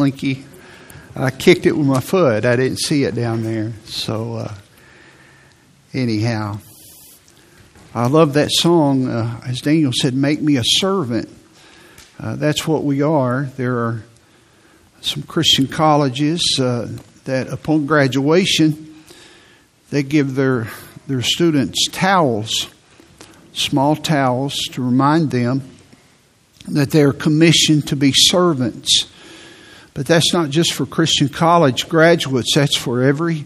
slinky. I kicked it with my foot. I didn't see it down there. So anyhow, I love that song. As Daniel said, make me a servant. That's what we are. There are some Christian colleges that upon graduation, they give their students towels, small towels, to remind them that they're commissioned to be servants. But that's not just for Christian college graduates. That's for every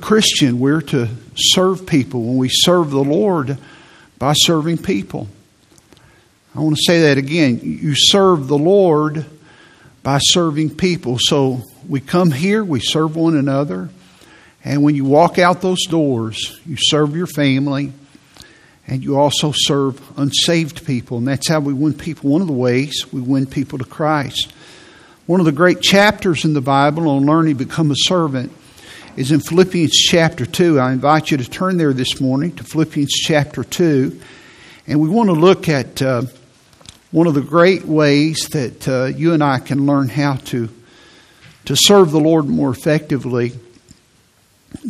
Christian. We're to serve people when we serve the Lord by serving people. I want to say that again. You serve the Lord by serving people. So we come here, we serve one another. And when you walk out those doors, you serve your family. And you also serve unsaved people. And that's how we win people. One of the ways we win people to Christ. One of the great chapters in the Bible on learning to become a servant is in Philippians chapter 2. I invite you to turn there this morning to Philippians chapter 2. And we want to look at one of the great ways that you and I can learn how to serve the Lord more effectively.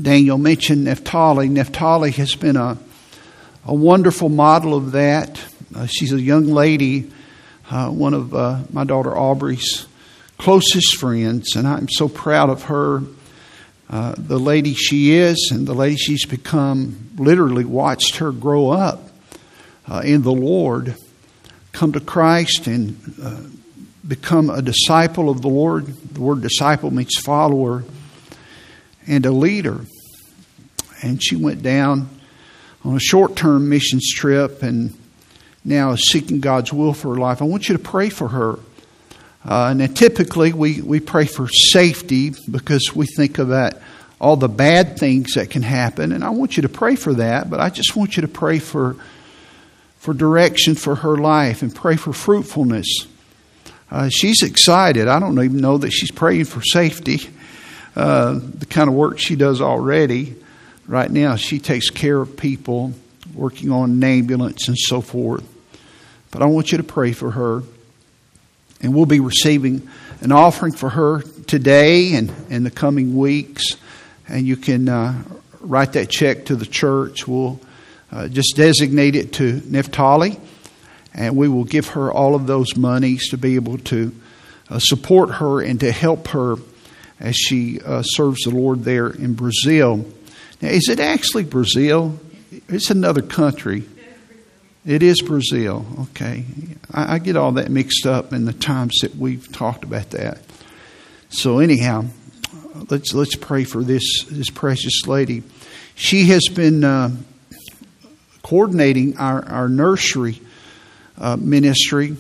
Daniel mentioned Naphtali. Naphtali has been a wonderful model of that. She's a young lady, one of my daughter Aubrey's closest friends, and I'm so proud of her, the lady she is and the lady she's become. Literally watched her grow up in the Lord, come to Christ and become a disciple of the Lord. The word disciple means follower, and a leader. And she went down on a short-term missions trip and now is seeking God's will for her life. I want you to pray for her. And then typically we pray for safety because we think about all the bad things that can happen. And I want you to pray for that, but I just want you to pray for direction for her life and pray for fruitfulness. She's excited. I don't even know that she's praying for safety, the kind of work she does already. Right now she takes care of people, working on an ambulance and so forth. But I want you to pray for her. And we'll be receiving an offering for her today and in the coming weeks. And you can write that check to the church. We'll just designate it to Naphtali. And we will give her all of those monies to be able to support her and to help her as she serves the Lord there in Brazil. Now, is it actually Brazil? It's another country. It is Brazil, okay. I get all that mixed up in the times that we've talked about that. So anyhow, let's pray for this precious lady. She has been coordinating our nursery ministry,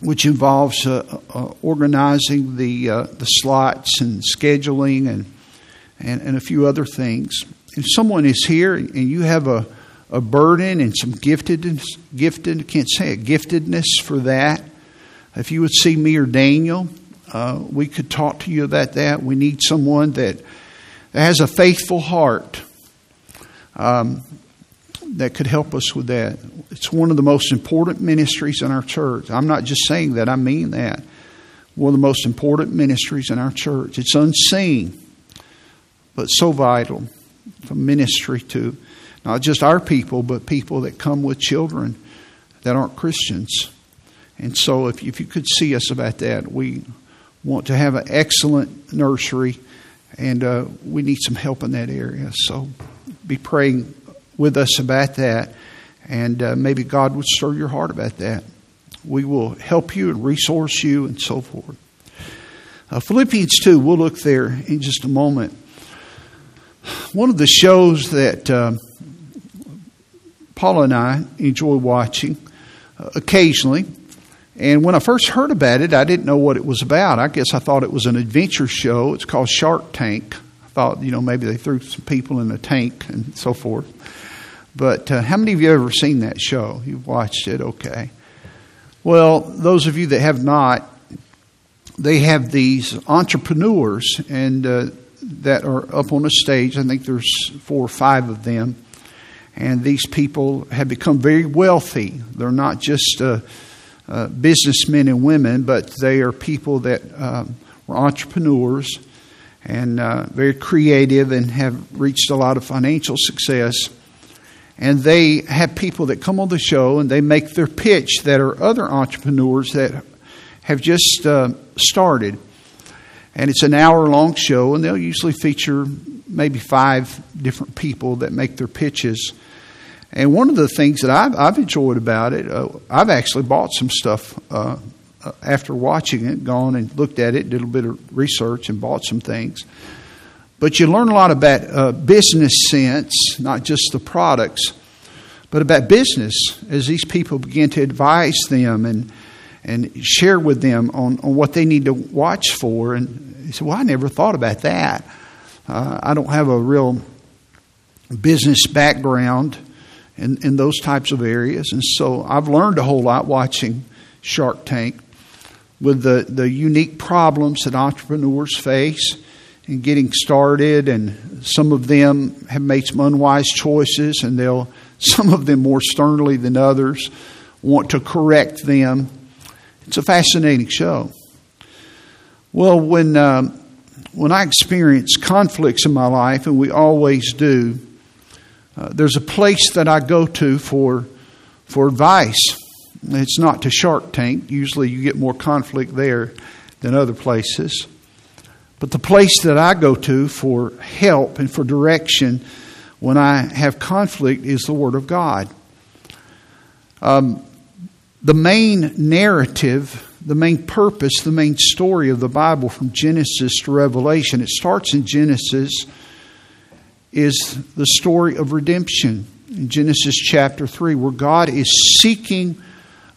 which involves organizing the slots and scheduling and a few other things. If someone is here and you have a burden and some giftedness, can't say it, giftedness for that. If you would see me or Daniel, we could talk to you about that. We need someone that has a faithful heart that could help us with that. It's one of the most important ministries in our church. I'm not just saying that, I mean that. One of the most important ministries in our church. It's unseen, but so vital from ministry to not just our people, but people that come with children that aren't Christians. And so if you could see us about that, we want to have an excellent nursery, and we need some help in that area. So be praying with us about that, and maybe God would stir your heart about that. We will help you and resource you and so forth. Philippians 2, we'll look there in just a moment. One of the shows that Paula and I enjoy watching occasionally. And when I first heard about it, I didn't know what it was about. I guess I thought it was an adventure show. It's called Shark Tank. I thought, maybe they threw some people in a tank and so forth. But how many of you have ever seen that show? You've watched it, okay. Well, those of you that have not, they have these entrepreneurs and that are up on a stage. I think there's 4 or 5 of them. And these people have become very wealthy. They're not just businessmen and women, but they are people that were entrepreneurs and very creative and have reached a lot of financial success. And they have people that come on the show and they make their pitch that are other entrepreneurs that have just started. And it's an hour-long show, and they'll usually feature maybe 5 different people that make their pitches. And one of the things that I've enjoyed about it, I've actually bought some stuff after watching it, gone and looked at it, did a little bit of research and bought some things. But you learn a lot about business sense, not just the products, but about business as these people begin to advise them and share with them on what they need to watch for. And you say, well, I never thought about that. I don't have a real business background in those types of areas. And so I've learned a whole lot watching Shark Tank with the unique problems that entrepreneurs face in getting started. And some of them have made some unwise choices, and some of them more sternly than others want to correct them. It's a fascinating show. Well, when I experience conflicts in my life, and we always do, there's a place that I go to for advice. It's not to Shark Tank. Usually you get more conflict there than other places. But the place that I go to for help and for direction when I have conflict is the Word of God. The main narrative, the main purpose, the main story of the Bible from Genesis to Revelation, it starts in Genesis, is the story of redemption in Genesis chapter 3, where God is seeking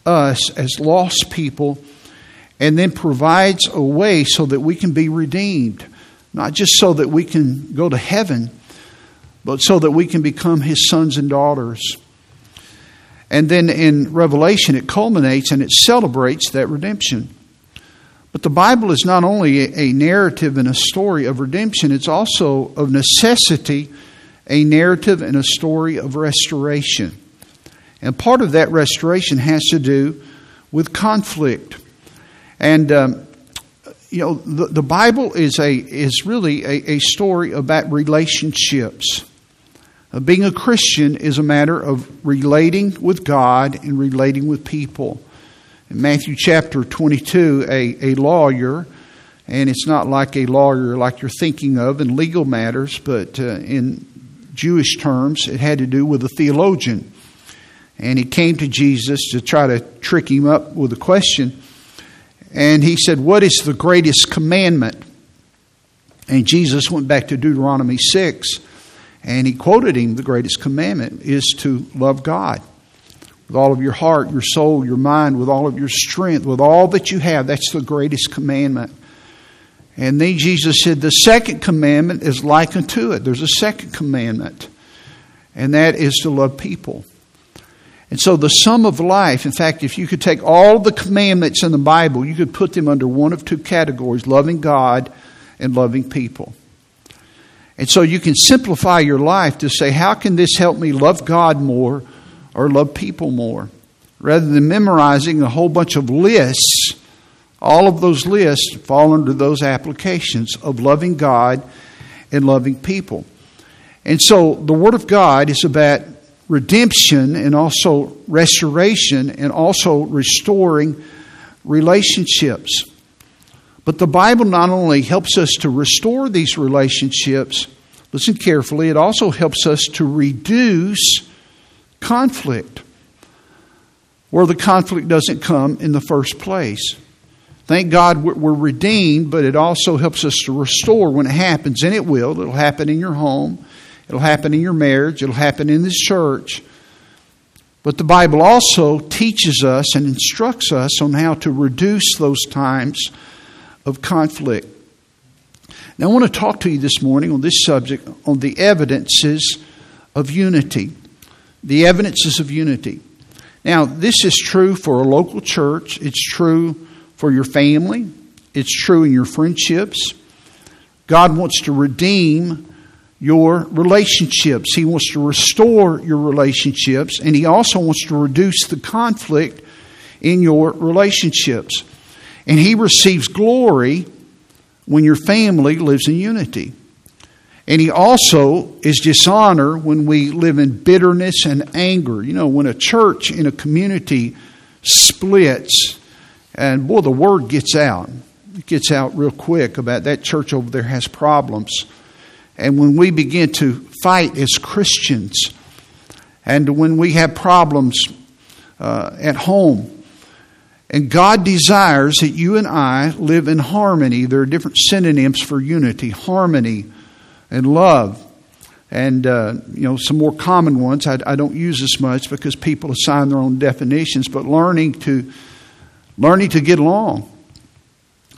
us as lost people and then provides a way so that we can be redeemed, not just so that we can go to heaven, but so that we can become His sons and daughters. And then in Revelation, it culminates and it celebrates that redemption. But the Bible is not only a narrative and a story of redemption, it's also, of necessity, a narrative and a story of restoration. And part of that restoration has to do with conflict. And, the Bible is really a story about relationships. Being a Christian is a matter of relating with God and relating with people. In Matthew chapter 22, a lawyer, and it's not like a lawyer like you're thinking of in legal matters, but in Jewish terms, it had to do with a theologian. And he came to Jesus to try to trick him up with a question. And he said, "What is the greatest commandment?" And Jesus went back to Deuteronomy 6. And he quoted him, the greatest commandment is to love God with all of your heart, your soul, your mind, with all of your strength, with all that you have. That's the greatest commandment. And then Jesus said, the second commandment is like unto it. There's a second commandment, and that is to love people. And so the sum of life, in fact, if you could take all the commandments in the Bible, you could put them under one of two categories, loving God and loving people. And so you can simplify your life to say, how can this help me love God more or love people more? Rather than memorizing a whole bunch of lists, all of those lists fall under those applications of loving God and loving people. And so the Word of God is about redemption and also restoration and also restoring relationships. But the Bible not only helps us to restore these relationships, listen carefully, it also helps us to reduce conflict where the conflict doesn't come in the first place. Thank God we're redeemed, but it also helps us to restore when it happens, and it will. It'll happen in your home. It'll happen in your marriage. It'll happen in this church. But the Bible also teaches us and instructs us on how to reduce those times of conflict. Now, I want to talk to you this morning on this subject, on the evidences of unity. The evidences of unity. Now, this is true for a local church. It's true for your family. It's true in your friendships. God wants to redeem your relationships. He wants to restore your relationships, and He also wants to reduce the conflict in your relationships. And He receives glory when your family lives in unity. And He also is dishonored when we live in bitterness and anger. You know, when a church in a community splits, and boy, the word gets out. It gets out real quick about that church over there has problems. And when we begin to fight as Christians, and when we have problems at home, and God desires that you and I live in harmony. There are different synonyms for unity: harmony and love. And, you know, some more common ones I don't use as much because people assign their own definitions, but learning to get along.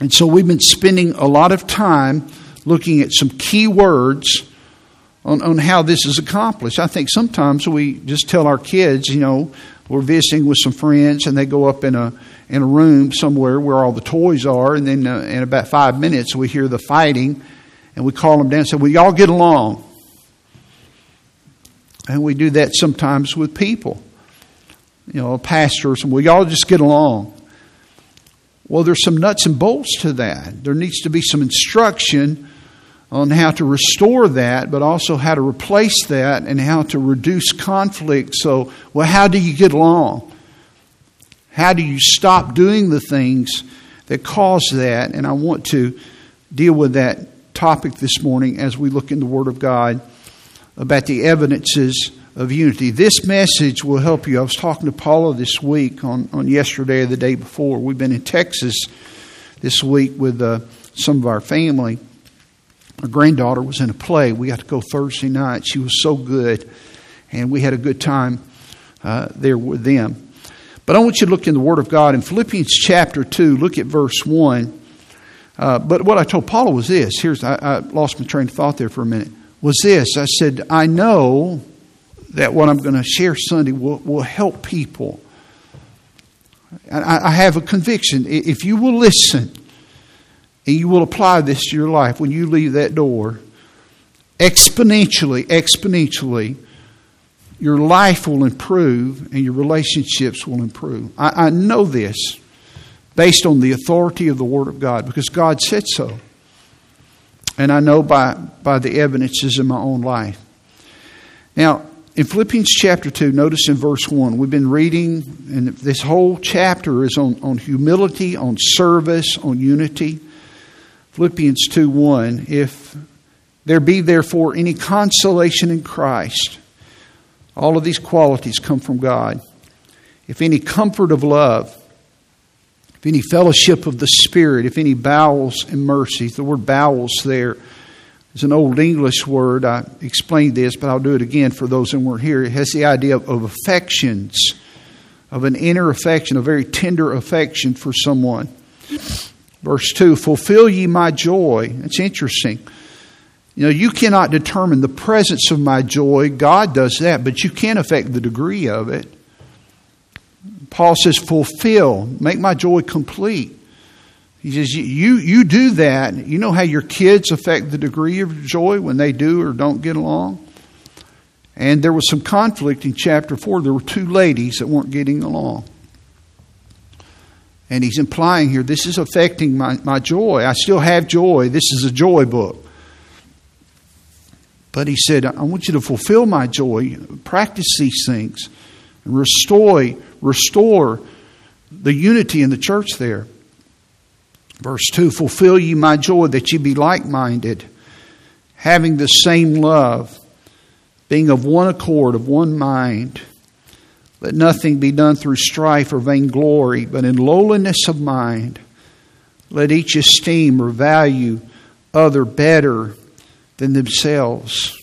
And so we've been spending a lot of time looking at some key words on how this is accomplished. I think sometimes we just tell our kids, you know, we're visiting with some friends and they go up in a room somewhere where all the toys are, and then in about 5 minutes we hear the fighting. And we call them down and say, "Well, y'all get along." And we do that sometimes with people. You know, a pastor or something, "Well, y'all just get along." Well, there's some nuts and bolts to that. There needs to be some instruction on how to restore that, but also how to replace that and how to reduce conflict. So, well, how do you get along? How do you stop doing the things that cause that? And I want to deal with that topic this morning as we look in the Word of God about the evidences of unity. This message will help you. I was talking to Paula this week on yesterday or the day before. We've been in Texas this week with some of our family. Our granddaughter was in a play. We got to go Thursday night. She was so good, and we had a good time there with them. But I want you to look in the Word of God. In Philippians chapter 2, look at verse 1. But what I told Paula was this. I lost my train of thought there for a minute. Was this. I said, I know that what I'm going to share Sunday will help people. I have a conviction. If you will listen and you will apply this to your life, when you leave that door, exponentially, your life will improve and your relationships will improve. I know this, based on the authority of the Word of God, because God said so. And I know by the evidences in my own life. Now, in Philippians chapter 2, notice in verse 1, we've been reading, and this whole chapter is on humility, on service, on unity. Philippians 2:1, if there be therefore any consolation in Christ, all of these qualities come from God. If any comfort of love, if any fellowship of the Spirit, if any bowels and mercies. The word bowels there is an old English word. I explained this, but I'll do it again for those who weren't here. It has the idea of affections, of an inner affection, a very tender affection for someone. Verse 2, fulfill ye my joy. That's interesting. You know, you cannot determine the presence of my joy. God does that, but you can affect the degree of it. Paul says, fulfill, make my joy complete. He says, you do that. You know how your kids affect the degree of joy when they do or don't get along? And there was some conflict in chapter 4. There were two ladies that weren't getting along. And he's implying here, this is affecting my joy. I still have joy. This is a joy book. But he said, I want you to fulfill my joy. Practice these things. Restore the unity in the church there. Verse 2, fulfill ye my joy that ye be like-minded, having the same love, being of one accord, of one mind. Let nothing be done through strife or vainglory, but in lowliness of mind, let each esteem or value other better than themselves.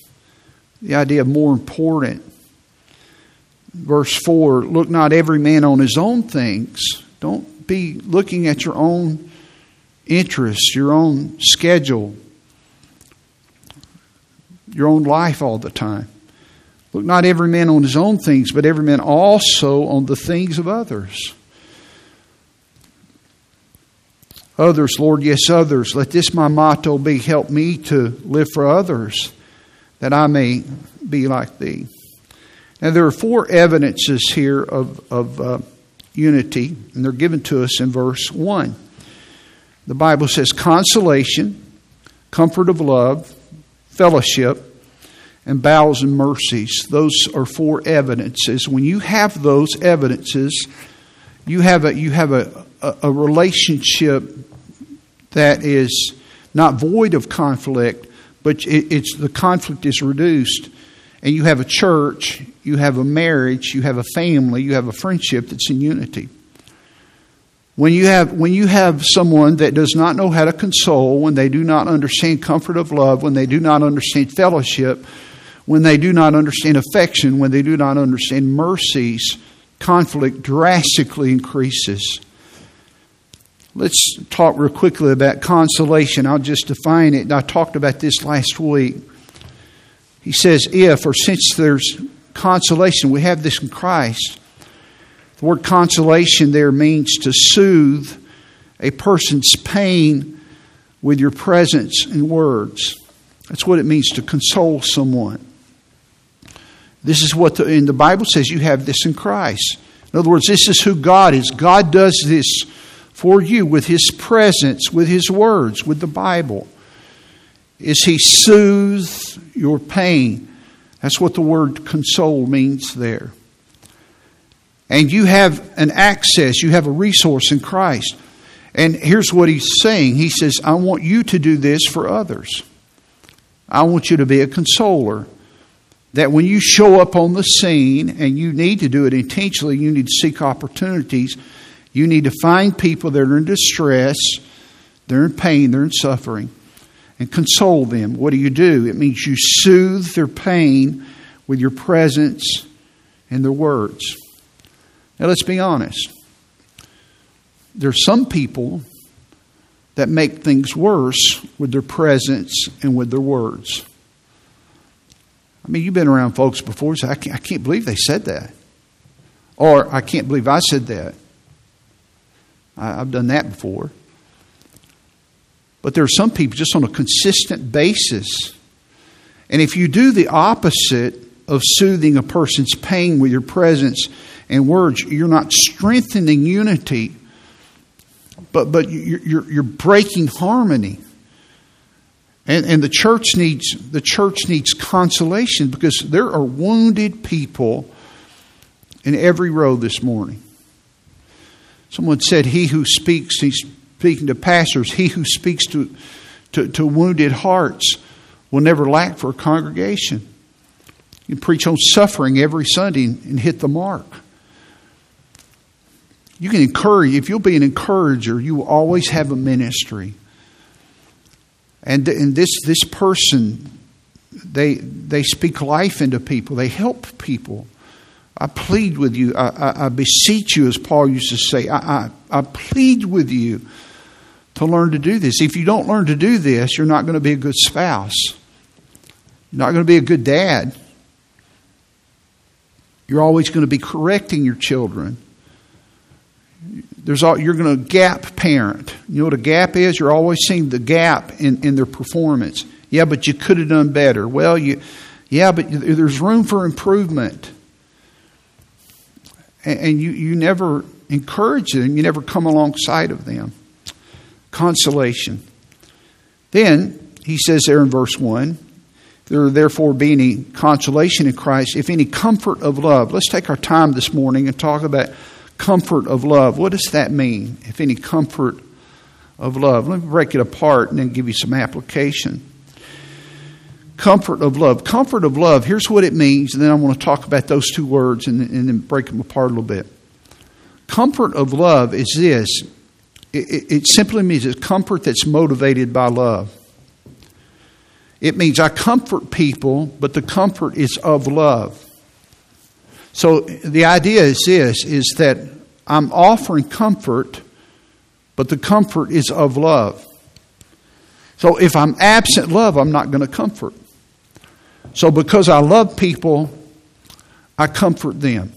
The idea of more important. Verse 4, look not every man on his own things. Don't be looking at your own interests, your own schedule, your own life all the time. Look not every man on his own things, but every man also on the things of others. Others, Lord, yes, others. Let this my motto be, help me to live for others, that I may be like thee. Now, there are four evidences here of unity, and they're given to us in verse 1. The Bible says consolation, comfort of love, fellowship, and bowels and mercies. Those are four evidences. When you have those evidences, you have a relationship that is not void of conflict, but it's the conflict is reduced. And you have a church, you have a marriage, you have a family, you have a friendship that's in unity. When you have someone that does not know how to console, when they do not understand comfort of love, when they do not understand fellowship, when they do not understand affection, when they do not understand mercies, conflict drastically increases. Let's talk real quickly about consolation. I'll just define it. I talked about this last week. He says, if, or since there's consolation, we have this in Christ. The word consolation there means to soothe a person's pain with your presence and words. That's what it means to console someone. This is what in the Bible says you have this in Christ. In other words, this is who God is. God does this for you with His presence, with His words, with the Bible. Is He soothes your pain. That's what the word console means there. And you have an access, you have a resource in Christ. And here's what He's saying. He says, I want you to do this for others. I want you to be a consoler. That when you show up on the scene, and you need to do it intentionally, you need to seek opportunities. You need to find people that are in distress, they're in pain, they're in suffering, and console them. What do? It means you soothe their pain with your presence and their words. Now, let's be honest. There's some people that make things worse with their presence and with their words. I mean, you've been around folks before, so I can't believe they said that. Or, I can't believe I said that. I've done that before. But there are some people just on a consistent basis. And if you do the opposite of soothing a person's pain with your presence and words, you're not strengthening unity, but you're breaking harmony. And the church needs consolation, because there are wounded people in every row this morning. Someone said, he's speaking to pastors, he who speaks to wounded hearts will never lack for a congregation. You preach on suffering every Sunday and hit the mark. You can encourage. If you'll be an encourager, you will always have a ministry. And this person, they speak life into people. They help people. I plead with you. I beseech you, as Paul used to say. I plead with you to learn to do this. If you don't learn to do this, you're not going to be a good spouse. You're not going to be a good dad. You're always going to be correcting your children. You're going to gap parent. You know what a gap is? You're always seeing the gap in their performance. Yeah, but you could have done better. Well, but there's room for improvement. And you never encourage them. You never come alongside of them. Consolation. Then, he says there in verse 1, there therefore be any consolation in Christ, if any comfort of love. Let's take our time this morning and talk about comfort of love. What does that mean? If any comfort of love. Let me break it apart and then give you some application. Comfort of love. Comfort of love, here's what it means, and then I want to talk about those two words and then break them apart a little bit. Comfort of love is this. It simply means it's comfort that's motivated by love. It means I comfort people, but the comfort is of love. So the idea is this, is that I'm offering comfort, but the comfort is of love. So if I'm absent love, I'm not going to comfort. So because I love people, I comfort them.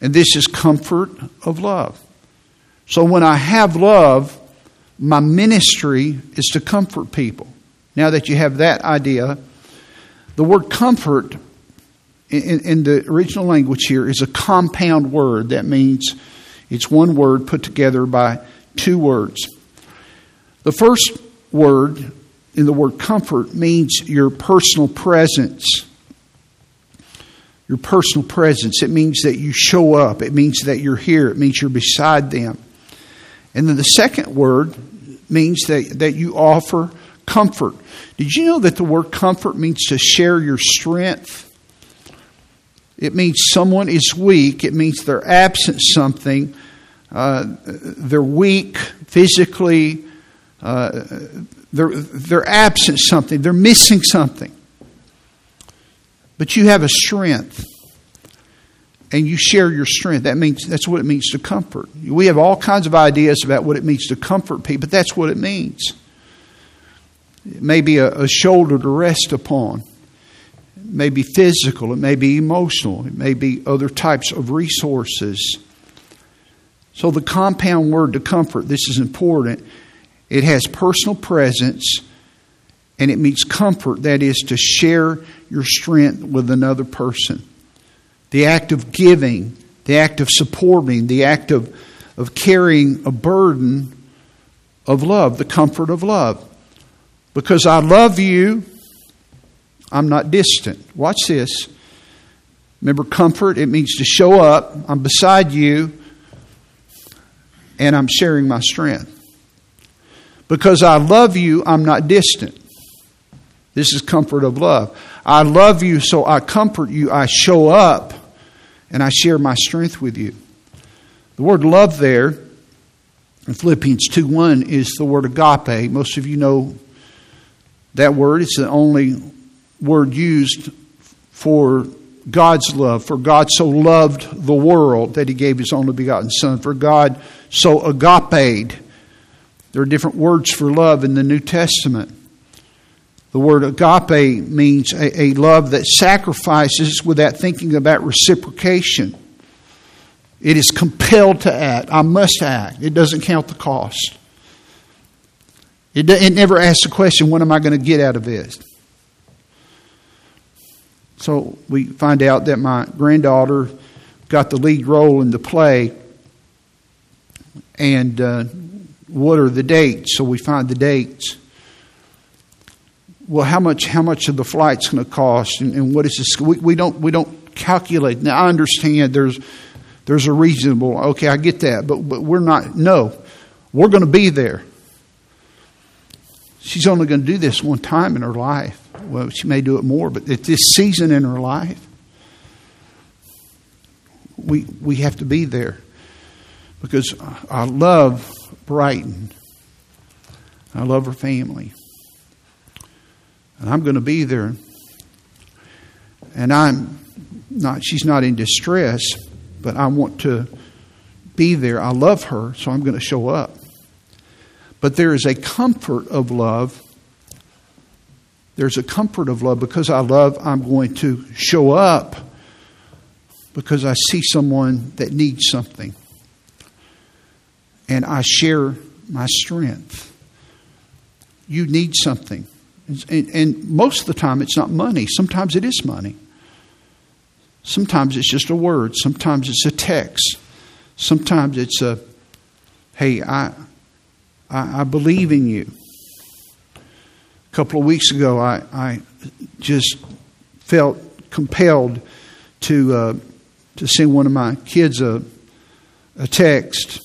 And this is comfort of love. So when I have love, my ministry is to comfort people. Now that you have that idea, the word comfort in the original language here is a compound word. That means it's one word put together by two words. The first word in the word comfort means your personal presence. Your personal presence. It means that you show up. It means that you're here. It means you're beside them. And then the second word means that you offer comfort. Did you know that the word comfort means to share your strength? It means someone is weak. It means they're absent something. They're weak physically. They're absent something. They're missing something. But you have a strength, and you share your strength. That means that's what it means to comfort. We have all kinds of ideas about what it means to comfort people, but that's what it means. It may be a shoulder to rest upon. It may be physical. It may be emotional. It may be other types of resources. So the compound word to comfort, this is important. It has personal presence, and it means comfort. That is to share your strength with another person. The act of giving, the act of supporting, the act of carrying a burden of love, the comfort of love. Because I love you, I'm not distant. Watch this. Remember, comfort, it means to show up. I'm beside you, and I'm sharing my strength. Because I love you, I'm not distant. This is comfort of love. I love you, so I comfort you. I show up, and I share my strength with you. The word love there in Philippians 2:1 is the word agape. Most of you know that word. It's the only word used for God's love. For God so loved the world that he gave his only begotten Son. For God so agape'd. There are different words for love in the New Testament. The word agape means a love that sacrifices without thinking about reciprocation. It is compelled to act. I must act. It doesn't count the cost. It never asks the question, what am I going to get out of this? So we find out that my granddaughter got the lead role in the play. And what are the dates? So we find the dates. Well, how much of the flight's going to cost, and what is this? We don't calculate. Now I understand there's a reasonable. Okay, I get that, but we're not. No, we're going to be there. She's only going to do this one time in her life. Well, she may do it more, but at this season in her life, we have to be there because I love Brighton. I love her family. And I'm going to be there. And she's not in distress, but I want to be there. I love her, so I'm going to show up. But there is a comfort of love. There's a comfort of love. Because I love, I'm going to show up because I see someone that needs something. And I share my strength. You need something. And most of the time, it's not money. Sometimes it is money. Sometimes it's just a word. Sometimes it's a text. Sometimes it's a, hey, I believe in you. A couple of weeks ago, I just felt compelled to send one of my kids a text.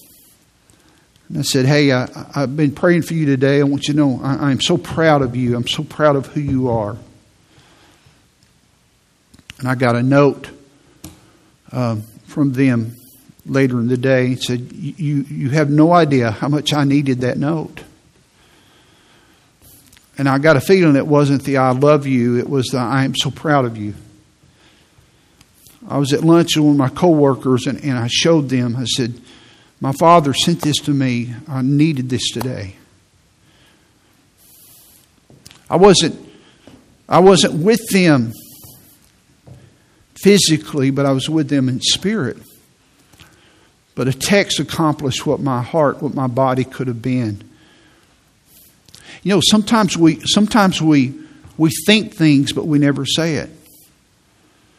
And I said, hey, I've been praying for you today. I want you to know I'm so proud of you. I'm so proud of who you are. And I got a note from them later in the day. It said, you have no idea how much I needed that note. And I got a feeling it wasn't the I love you. It was the I am so proud of you. I was at lunch with one of my coworkers, and I showed them. I said, my father sent this to me. I needed this today. I wasn't with them physically, but I was with them in spirit. But a text accomplished what my body could have been. You know, sometimes we think things, but we never say it.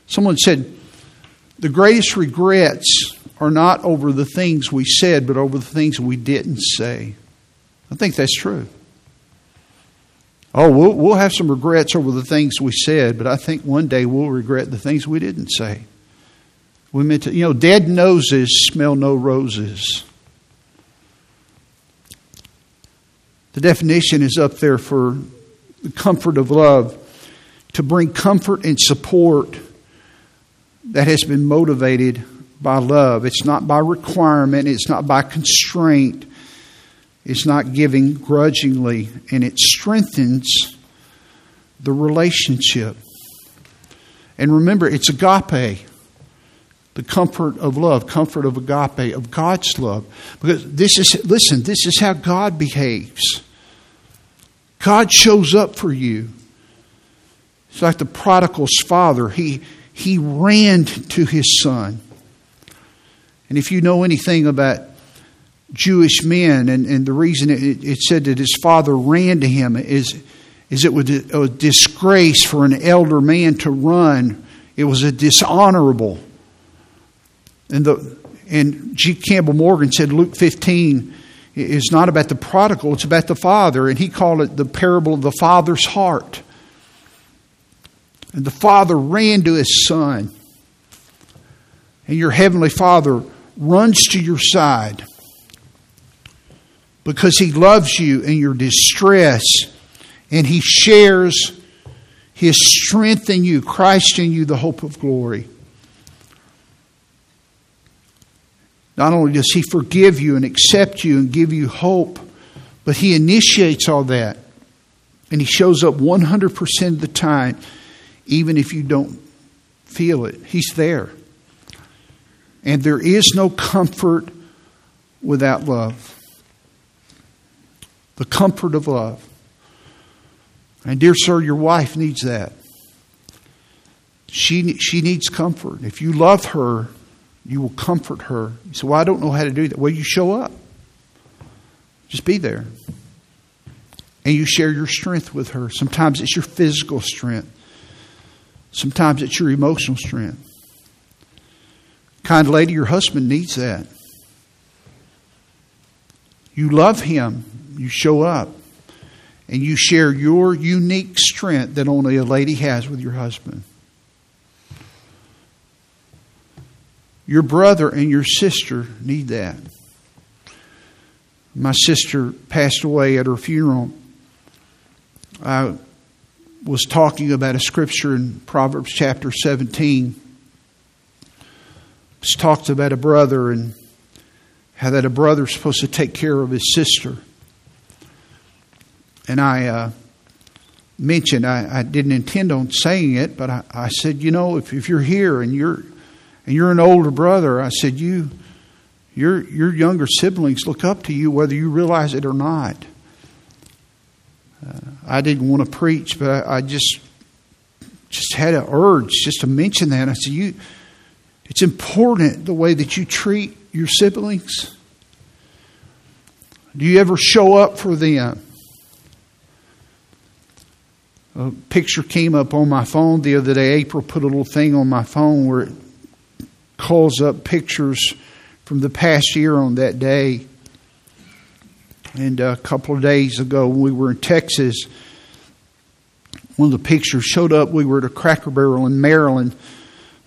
Someone said, the greatest regrets are not over the things we said, but over the things we didn't say. I think that's true. Oh, we'll have some regrets over the things we said, but I think one day we'll regret the things we didn't say. We meant to, dead noses smell no roses. The definition is up there for the comfort of love, to bring comfort and support that has been motivated by love. It's not by requirement. It's not by constraint. It's not giving grudgingly, and it strengthens the relationship. And remember, it's agape, the comfort of love, comfort of agape, of God's love. Because this is how God behaves. God shows up for you. It's like the prodigal's father. He ran to his son. And if you know anything about Jewish men, and the reason it said that his father ran to him is it was a disgrace for an elder man to run. It was a dishonorable. And G. Campbell Morgan said Luke 15 is not about the prodigal, it's about the father, and he called it the parable of the father's heart. And the father ran to his son, and your heavenly Father runs to your side, because he loves you in your distress, and he shares his strength in you, Christ in you, the hope of glory. Not only does he forgive you and accept you and give you hope, but he initiates all that. And he shows up 100% of the time, even if you don't feel it. He's there. And there is no comfort without love. The comfort of love. And dear sir, your wife needs that. She needs comfort. If you love her, you will comfort her. You say, well, I don't know how to do that. Well, you show up. Just be there. And you share your strength with her. Sometimes it's your physical strength. Sometimes it's your emotional strength. Kind lady, your husband needs that. You love him. You show up and you share your unique strength that only a lady has with your husband. Your brother and your sister need that. My sister passed away at her funeral. I was talking about a scripture in Proverbs chapter 17. It talks about a brother and how that a brother is supposed to take care of his sister. And I mentioned I didn't intend on saying it, but I said, if you're here and you're an older brother, I said your younger siblings look up to you whether you realize it or not. I didn't want to preach, but I just had an urge just to mention that. I said, it's important the way that you treat your siblings. Do you ever show up for them? A picture came up on my phone the other day. April put a little thing on my phone where it calls up pictures from the past year on that day. And a couple of days ago when we were in Texas, one of the pictures showed up. We were at a Cracker Barrel in Maryland.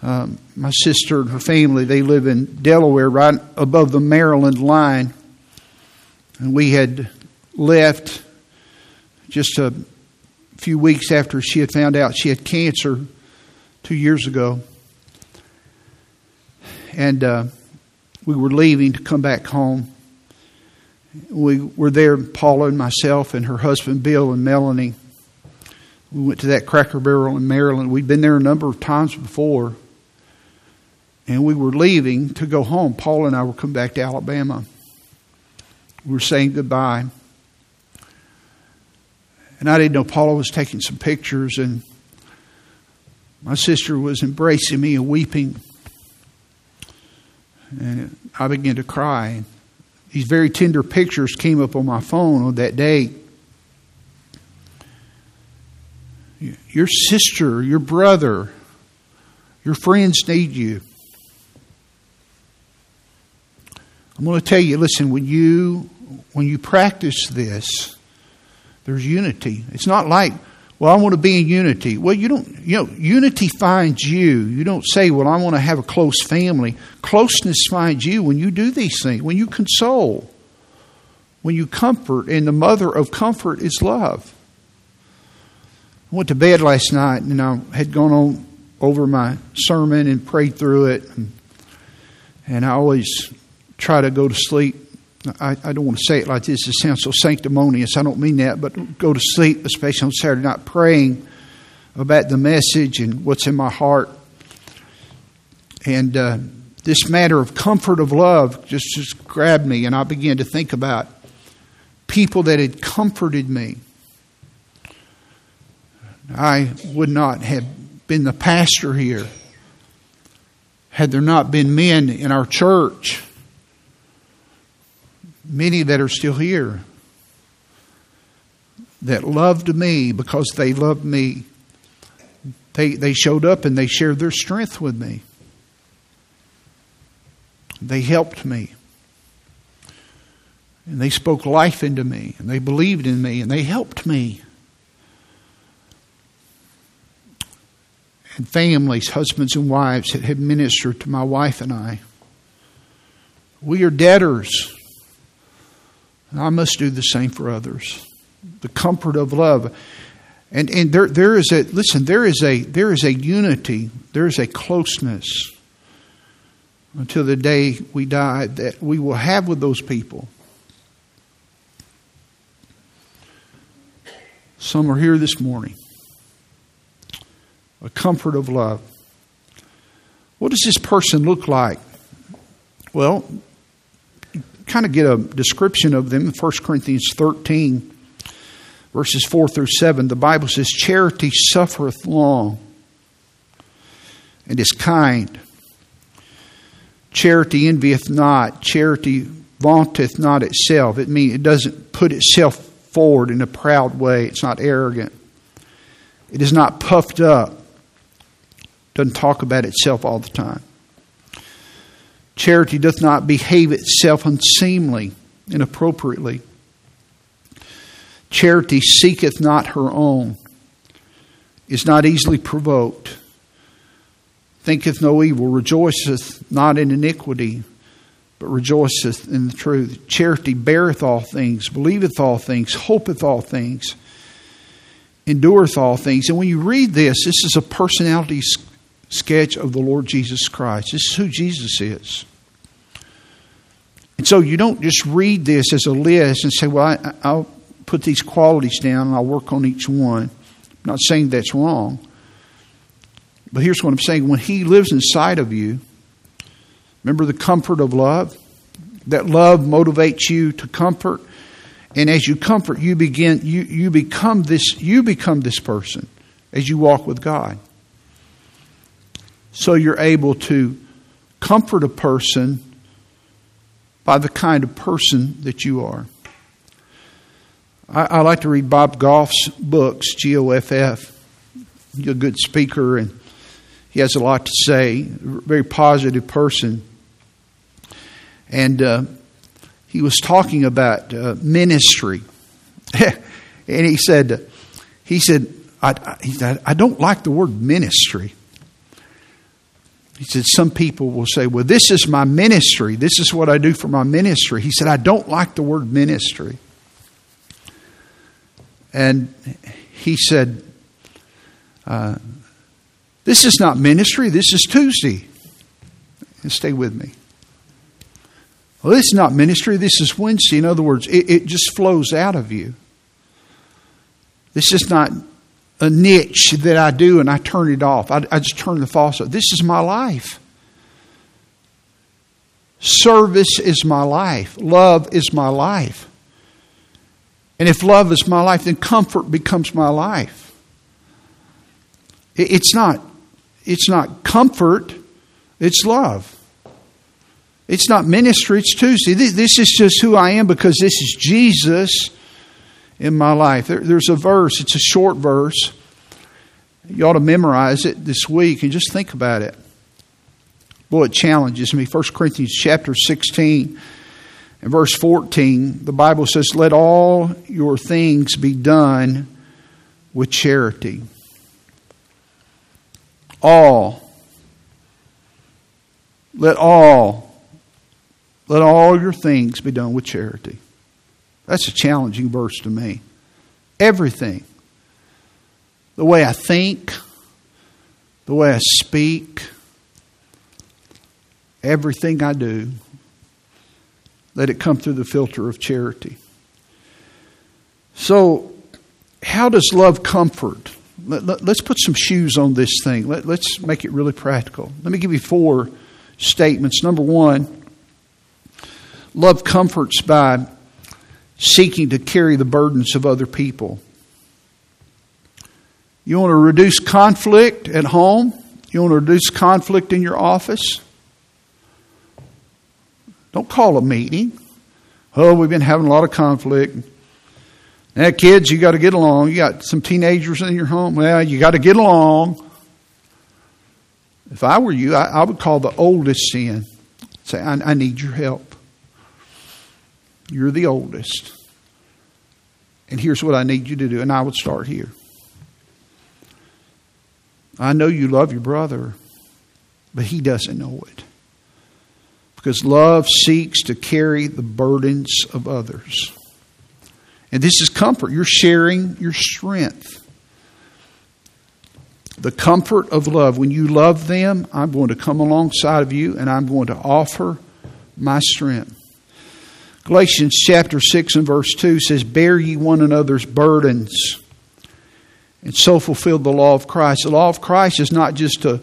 My sister and her family, they live in Delaware, right above the Maryland line. And we had left just a few weeks after she had found out she had cancer 2 years ago. And we were leaving to come back home. We were there, Paula and myself and her husband Bill and Melanie. We went to that Cracker Barrel in Maryland. We'd been there a number of times before. And we were leaving to go home. Paula and I were coming back to Alabama. We were saying goodbye. And I didn't know Paula was taking some pictures, and my sister was embracing me and weeping. And I began to cry. These very tender pictures came up on my phone on that day. Your sister, your brother, Your friends need you. I'm going to tell you, listen, when you practice this, there's unity. It's not like, well, I want to be in unity. Well, unity finds you. You don't say, well, I want to have a close family. Closeness finds you when you do these things, when you console, when you comfort, and the mother of comfort is love. I went to bed last night, and I had gone on over my sermon and prayed through it. And I always try to go to sleep. I don't want to say it like this. It sounds so sanctimonious. I don't mean that, but go to sleep, especially on Saturday night, praying about the message and what's in my heart. And this matter of comfort of love just grabbed me, and I began to think about people that had comforted me. I would not have been the pastor here had there not been men in our church, many that are still here, that loved me because they loved me. They showed up and they shared their strength with me. They helped me. And they spoke life into me. And they believed in me. And they helped me. And families, husbands and wives that have ministered to my wife and I. We are debtors. And I must do the same for others. The comfort of love. And there is a unity, there is a closeness until the day we die that we will have with those people. Some are here this morning. A comfort of love. What does this person look like? Well, you kind of get a description of them in 1 Corinthians 13, verses 4 through 7. The Bible says, "Charity suffereth long and is kind. Charity envieth not. Charity vaunteth not itself." It means it doesn't put itself forward in a proud way. It's not arrogant. It is not puffed up. Doesn't talk about itself all the time. Charity doth not behave itself unseemly, inappropriately. Charity seeketh not her own, is not easily provoked, thinketh no evil, rejoiceth not in iniquity, but rejoiceth in the truth. Charity beareth all things, believeth all things, hopeth all things, endureth all things. And when you read this, this is a personality sketch of the Lord Jesus Christ. This is who Jesus is. And so you don't just read this as a list and say, well, I'll put these qualities down and I'll work on each one. I'm not saying that's wrong. But here's what I'm saying. When He lives inside of you, remember the comfort of love? That love motivates you to comfort. And as you comfort, you become this person as you walk with God. So you're able to comfort a person by the kind of person that you are. I like to read Bob Goff's books, G-O-F-F. He's a good speaker, and he has a lot to say. A very positive person. And he was talking about ministry. And he said, I don't like the word ministry. He said, some people will say, well, this is my ministry. This is what I do for my ministry. He said, I don't like the word ministry. And he said, this is not ministry. This is Tuesday. And stay with me. Well, this is not ministry. This is Wednesday. In other words, it just flows out of you. This is not a niche that I do and I turn it off. I just turn the faucet. This is my life. Service is my life. Love is my life. And if love is my life, then comfort becomes my life. It's not comfort. It's love. It's not ministry, it's Tuesday. This is just who I am because this is Jesus in my life. There's a verse, it's a short verse. You ought to memorize it this week and just think about it. Boy, it challenges me. 1 Corinthians chapter 16 and verse 14, the Bible says, "Let all your things be done with charity." All. Let all your things be done with charity. That's a challenging verse to me. Everything. The way I think, the way I speak, everything I do, let it come through the filter of charity. So, how does love comfort? Let's put some shoes on this thing. Let's make it really practical. Let me give you four statements. Number one, love comforts by seeking to carry the burdens of other people. You want to reduce conflict at home? You want to reduce conflict in your office? Don't call a meeting. Oh, we've been having a lot of conflict. Now, kids, you got to get along. You got some teenagers in your home. Well, you got to get along. If I were you, I would call the oldest in. Say, I need your help. You're the oldest. And here's what I need you to do. And I would start here. I know you love your brother, but he doesn't know it. Because love seeks to carry the burdens of others. And this is comfort. You're sharing your strength. The comfort of love. When you love them, I'm going to come alongside of you and I'm going to offer my strength. Galatians chapter 6 and verse 2 says, "Bear ye one another's burdens, and so fulfill the law of Christ." The law of Christ is not just to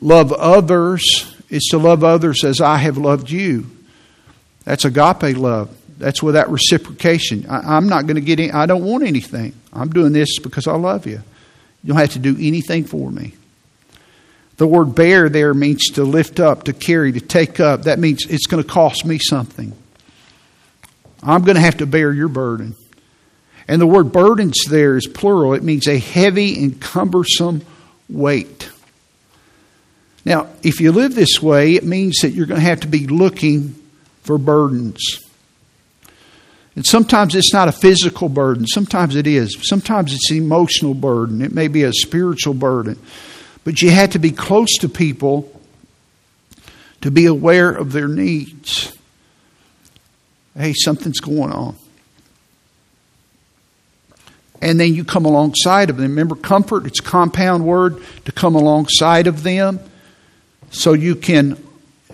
love others, it's to love others as I have loved you. That's agape love. That's without reciprocation. I'm not going to get any, I don't want anything. I'm doing this because I love you. You don't have to do anything for me. The word bear there means to lift up, to carry, to take up. That means it's going to cost me something. I'm going to have to bear your burden. And the word burdens there is plural. It means a heavy and cumbersome weight. Now, if you live this way, it means that you're going to have to be looking for burdens. And sometimes it's not a physical burden. Sometimes it is. Sometimes it's an emotional burden. It may be a spiritual burden. But you have to be close to people to be aware of their needs. Hey, something's going on. And then you come alongside of them. Remember comfort, it's a compound word, to come alongside of them so you can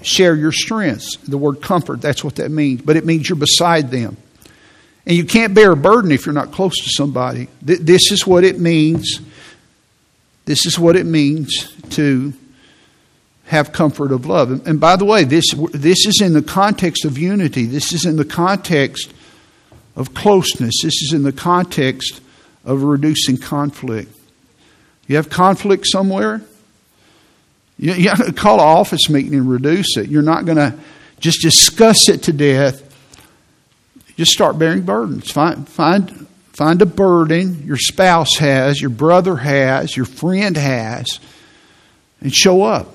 share your strengths. The word comfort, that's what that means. But it means you're beside them. And you can't bear a burden if you're not close to somebody. This is what it means. This is what it means to have comfort of love. And by the way, this is in the context of unity. This is in the context of closeness. This is in the context of reducing conflict. You have conflict somewhere? You have to call an office meeting and reduce it. You're not going to just discuss it to death. Just start bearing burdens. Find a burden your spouse has, your brother has, your friend has, and show up.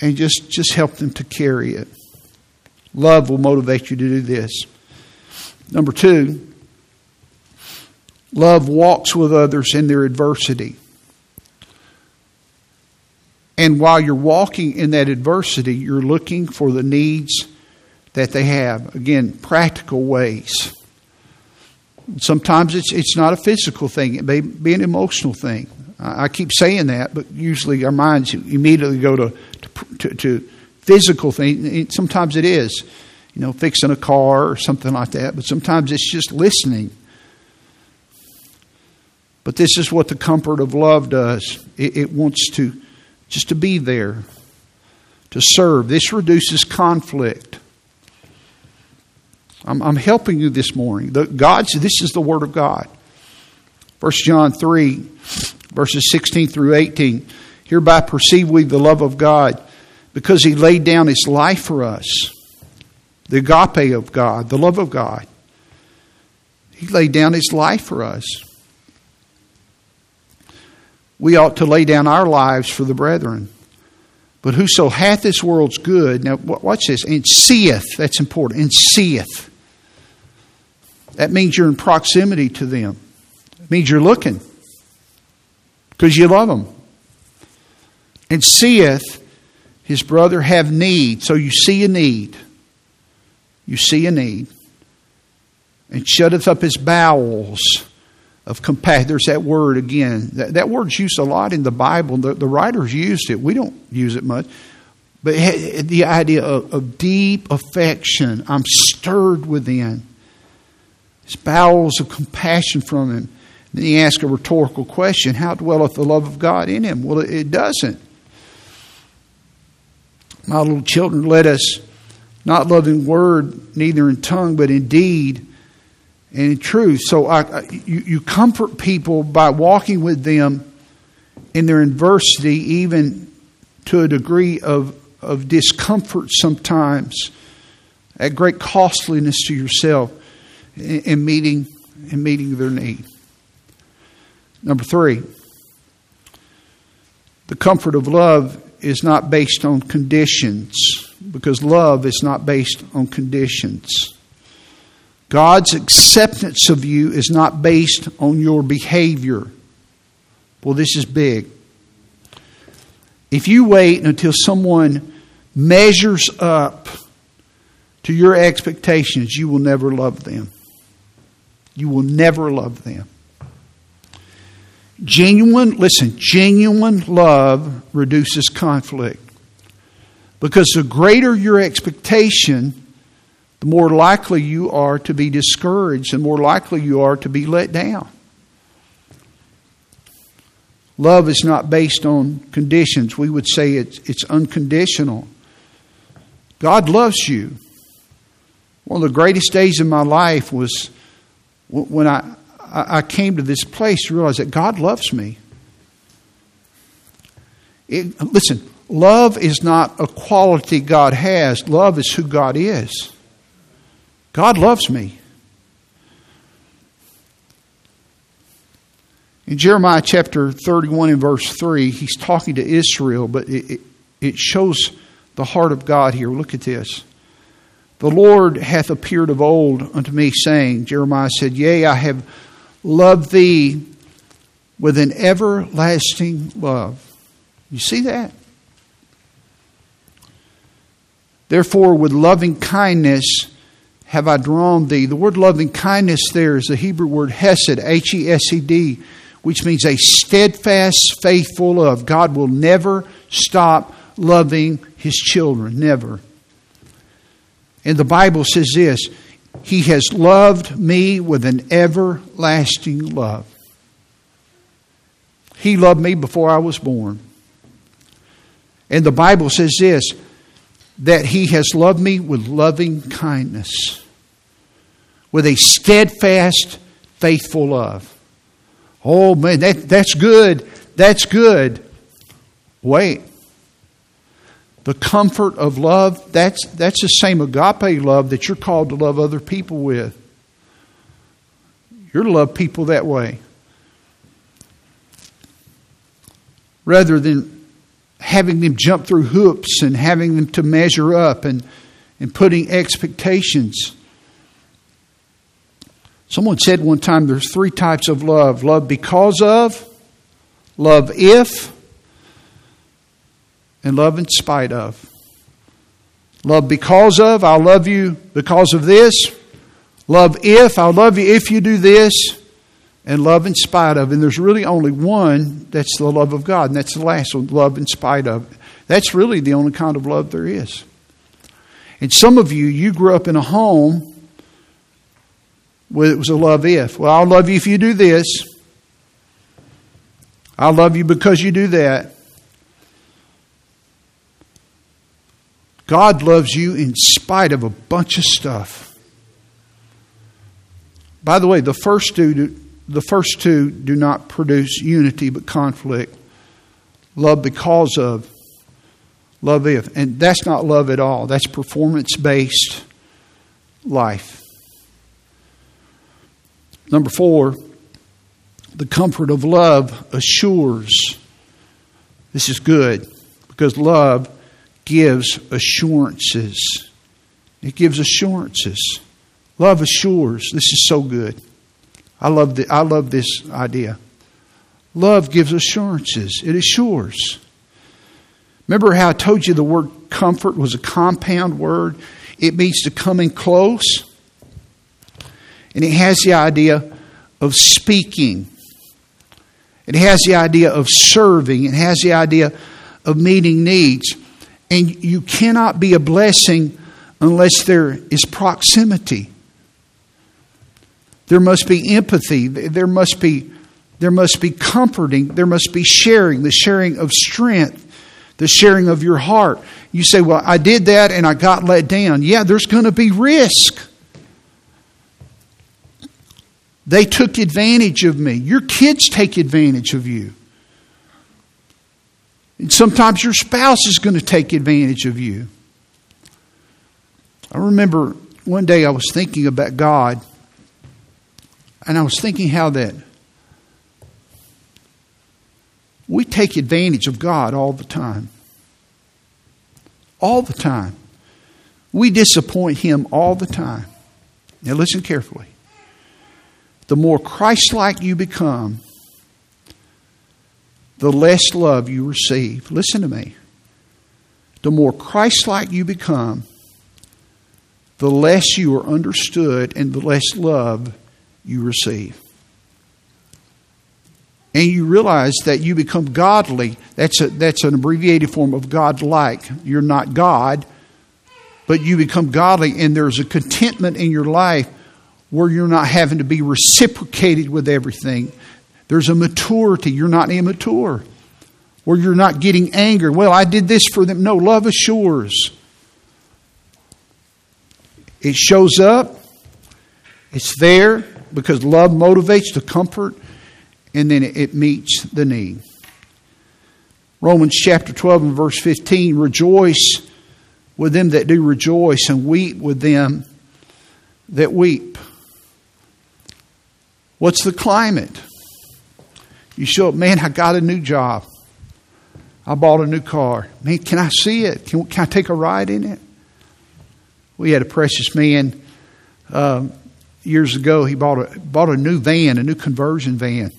And just help them to carry it. Love will motivate you to do this. Number two, love walks with others in their adversity. And while you're walking in that adversity, you're looking for the needs that they have. Again, practical ways. Sometimes it's not a physical thing. It may be an emotional thing. I keep saying that, but usually our minds immediately go to physical things. Sometimes it is, fixing a car or something like that. But sometimes it's just listening. But this is what the comfort of love does. It wants to just to be there, to serve. This reduces conflict. I'm helping you this morning. This is the Word of God. 1 John 3, verses 16 through 18. "Hereby perceive we the love of God, because He laid down His life for us." The agape of God, the love of God. He laid down His life for us. We ought to lay down our lives for the brethren. But whoso hath this world's good, now watch this, and seeth, that's important, and seeth. That means you're in proximity to them. It means you're looking because you love them. And seeth his brother have need. So you see a need. You see a need. And shutteth up his bowels of compassion. There's that word again. That word's used a lot in the Bible. The writers used it. We don't use it much. But the idea of deep affection. I'm stirred within. His bowels of compassion from him. Then he asks a rhetorical question. How dwelleth the love of God in him? Well, it doesn't. My little children, let us not love in word, neither in tongue, but in deed and in truth. So you comfort people by walking with them in their adversity, even to a degree of discomfort sometimes, at great costliness to yourself in meeting their need. Number 3, the comfort of love is not based on conditions, because love is not based on conditions. God's acceptance of you is not based on your behavior. Well, this is big. If you wait until someone measures up to your expectations, you will never love them. You will never love them. Genuine love reduces conflict. Because the greater your expectation, the more likely you are to be discouraged and more likely you are to be let down. Love is not based on conditions. We would say it's unconditional. God loves you. One of the greatest days in my life was when I came to this place to realize that God loves me. Listen, love is not a quality God has. Love is who God is. God loves me. In Jeremiah chapter 31 and verse 3, he's talking to Israel, but it shows the heart of God here. Look at this. The Lord hath appeared of old unto me, saying, Jeremiah said, Yea, I have loved thee with an everlasting love. You see that? Therefore, with loving kindness have I drawn thee. The word loving kindness there is the Hebrew word hesed, H-E-S-E-D, which means a steadfast, faithful love. God will never stop loving his children, never. And the Bible says this, He has loved me with an everlasting love. He loved me before I was born. And the Bible says this, that He has loved me with loving kindness, with a steadfast, faithful love. Oh man, that's good. That's good. Wait. The comfort of love, that's the same agape love that you're called to love other people with. You're to love people that way. Rather than having them jump through hoops and having them to measure up and putting expectations. Someone said one time there's 3 types of love. Love because of, love if, and love in spite of. Love because of, I'll love you because of this. Love if, I'll love you if you do this. And love in spite of. And there's really only one that's the love of God. And that's the last one, love in spite of. That's really the only kind of love there is. And some of you grew up in a home where it was a love if. Well, I'll love you if you do this. I'll love you because you do that. God loves you in spite of a bunch of stuff. By the way, the first two do not produce unity but conflict. Love because of, love if. And that's not love at all. That's performance-based life. Number 4, the comfort of love assures. This is good because love gives assurances. It gives assurances. Love assures. This is so good. I love this idea. Love gives assurances. It assures. Remember how I told you the word comfort was a compound word? It means to come in close. And it has the idea of speaking. It has the idea of serving. It has the idea of meeting needs. And you cannot be a blessing unless there is proximity. There must be empathy. There must be comforting. There must be sharing. The sharing of strength. The sharing of your heart. You say, well, I did that and I got let down. Yeah, there's going to be risk. They took advantage of me. Your kids take advantage of you. And sometimes your spouse is going to take advantage of you. I remember one day I was thinking about God. And I was thinking how that we take advantage of God all the time. All the time. We disappoint Him all the time. Now listen carefully. The more Christ-like you become, the less love you receive. Listen to me. The more Christ-like you become, the less you are understood and the less love you receive. And you realize that you become godly. That's an abbreviated form of godlike. You're not God, but you become godly, and there's a contentment in your life where you're not having to be reciprocated with everything. There's a maturity. You're not immature. Where you're not getting anger. Well, I did this for them. No, love assures. It shows up. It's there because love motivates to comfort. And then it meets the need. Romans chapter 12 and verse 15. Rejoice with them that do rejoice, and weep with them that weep. What's the climate? You show up, man, I got a new job. I bought a new car. Man, can I see it? Can I take a ride in it? We had a precious man years ago. He bought a new van, a new conversion van.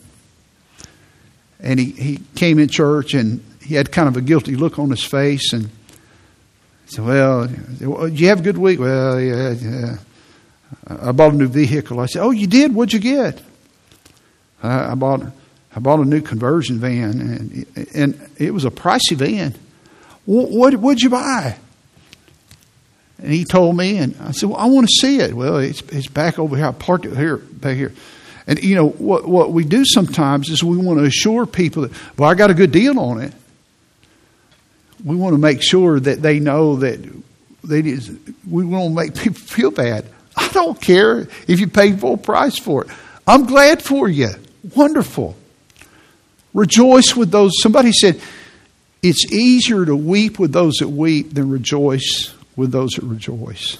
And he came in church, and he had kind of a guilty look on his face. And I said, well, did you have a good week? Well, yeah. I bought a new vehicle. I said, oh, you did? What'd you get? I bought a new conversion van, and it was a pricey van. What'd you buy? And he told me, and I said, well, I want to see it. Well, it's back over here. I parked it here, back here. And, you know, what we do sometimes is we want to assure people that, well, I got a good deal on it. We want to make sure that they know that we want to make people feel bad. I don't care if you pay full price for it. I'm glad for you. Wonderful. Rejoice with those. Somebody said, it's easier to weep with those that weep than rejoice with those that rejoice.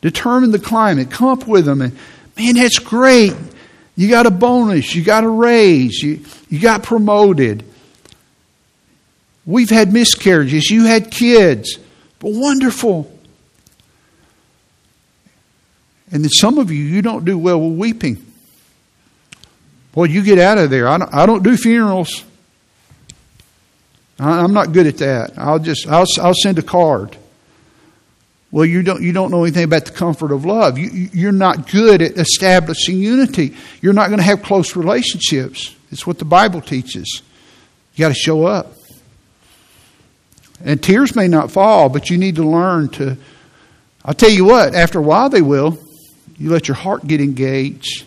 Determine the climate. Come up with them and, man, that's great. You got a bonus. You got a raise. You got promoted. We've had miscarriages. You had kids. But wonderful. And then some of you, you don't do well with weeping. Boy, you get out of there. I don't do funerals. I'm not good at that. I'll send a card. Well, you don't know anything about the comfort of love. You're not good at establishing unity. You're not going to have close relationships. It's what the Bible teaches. You got to show up. And tears may not fall, but you need to learn to. I'll tell you what, after a while they will. You let your heart get engaged.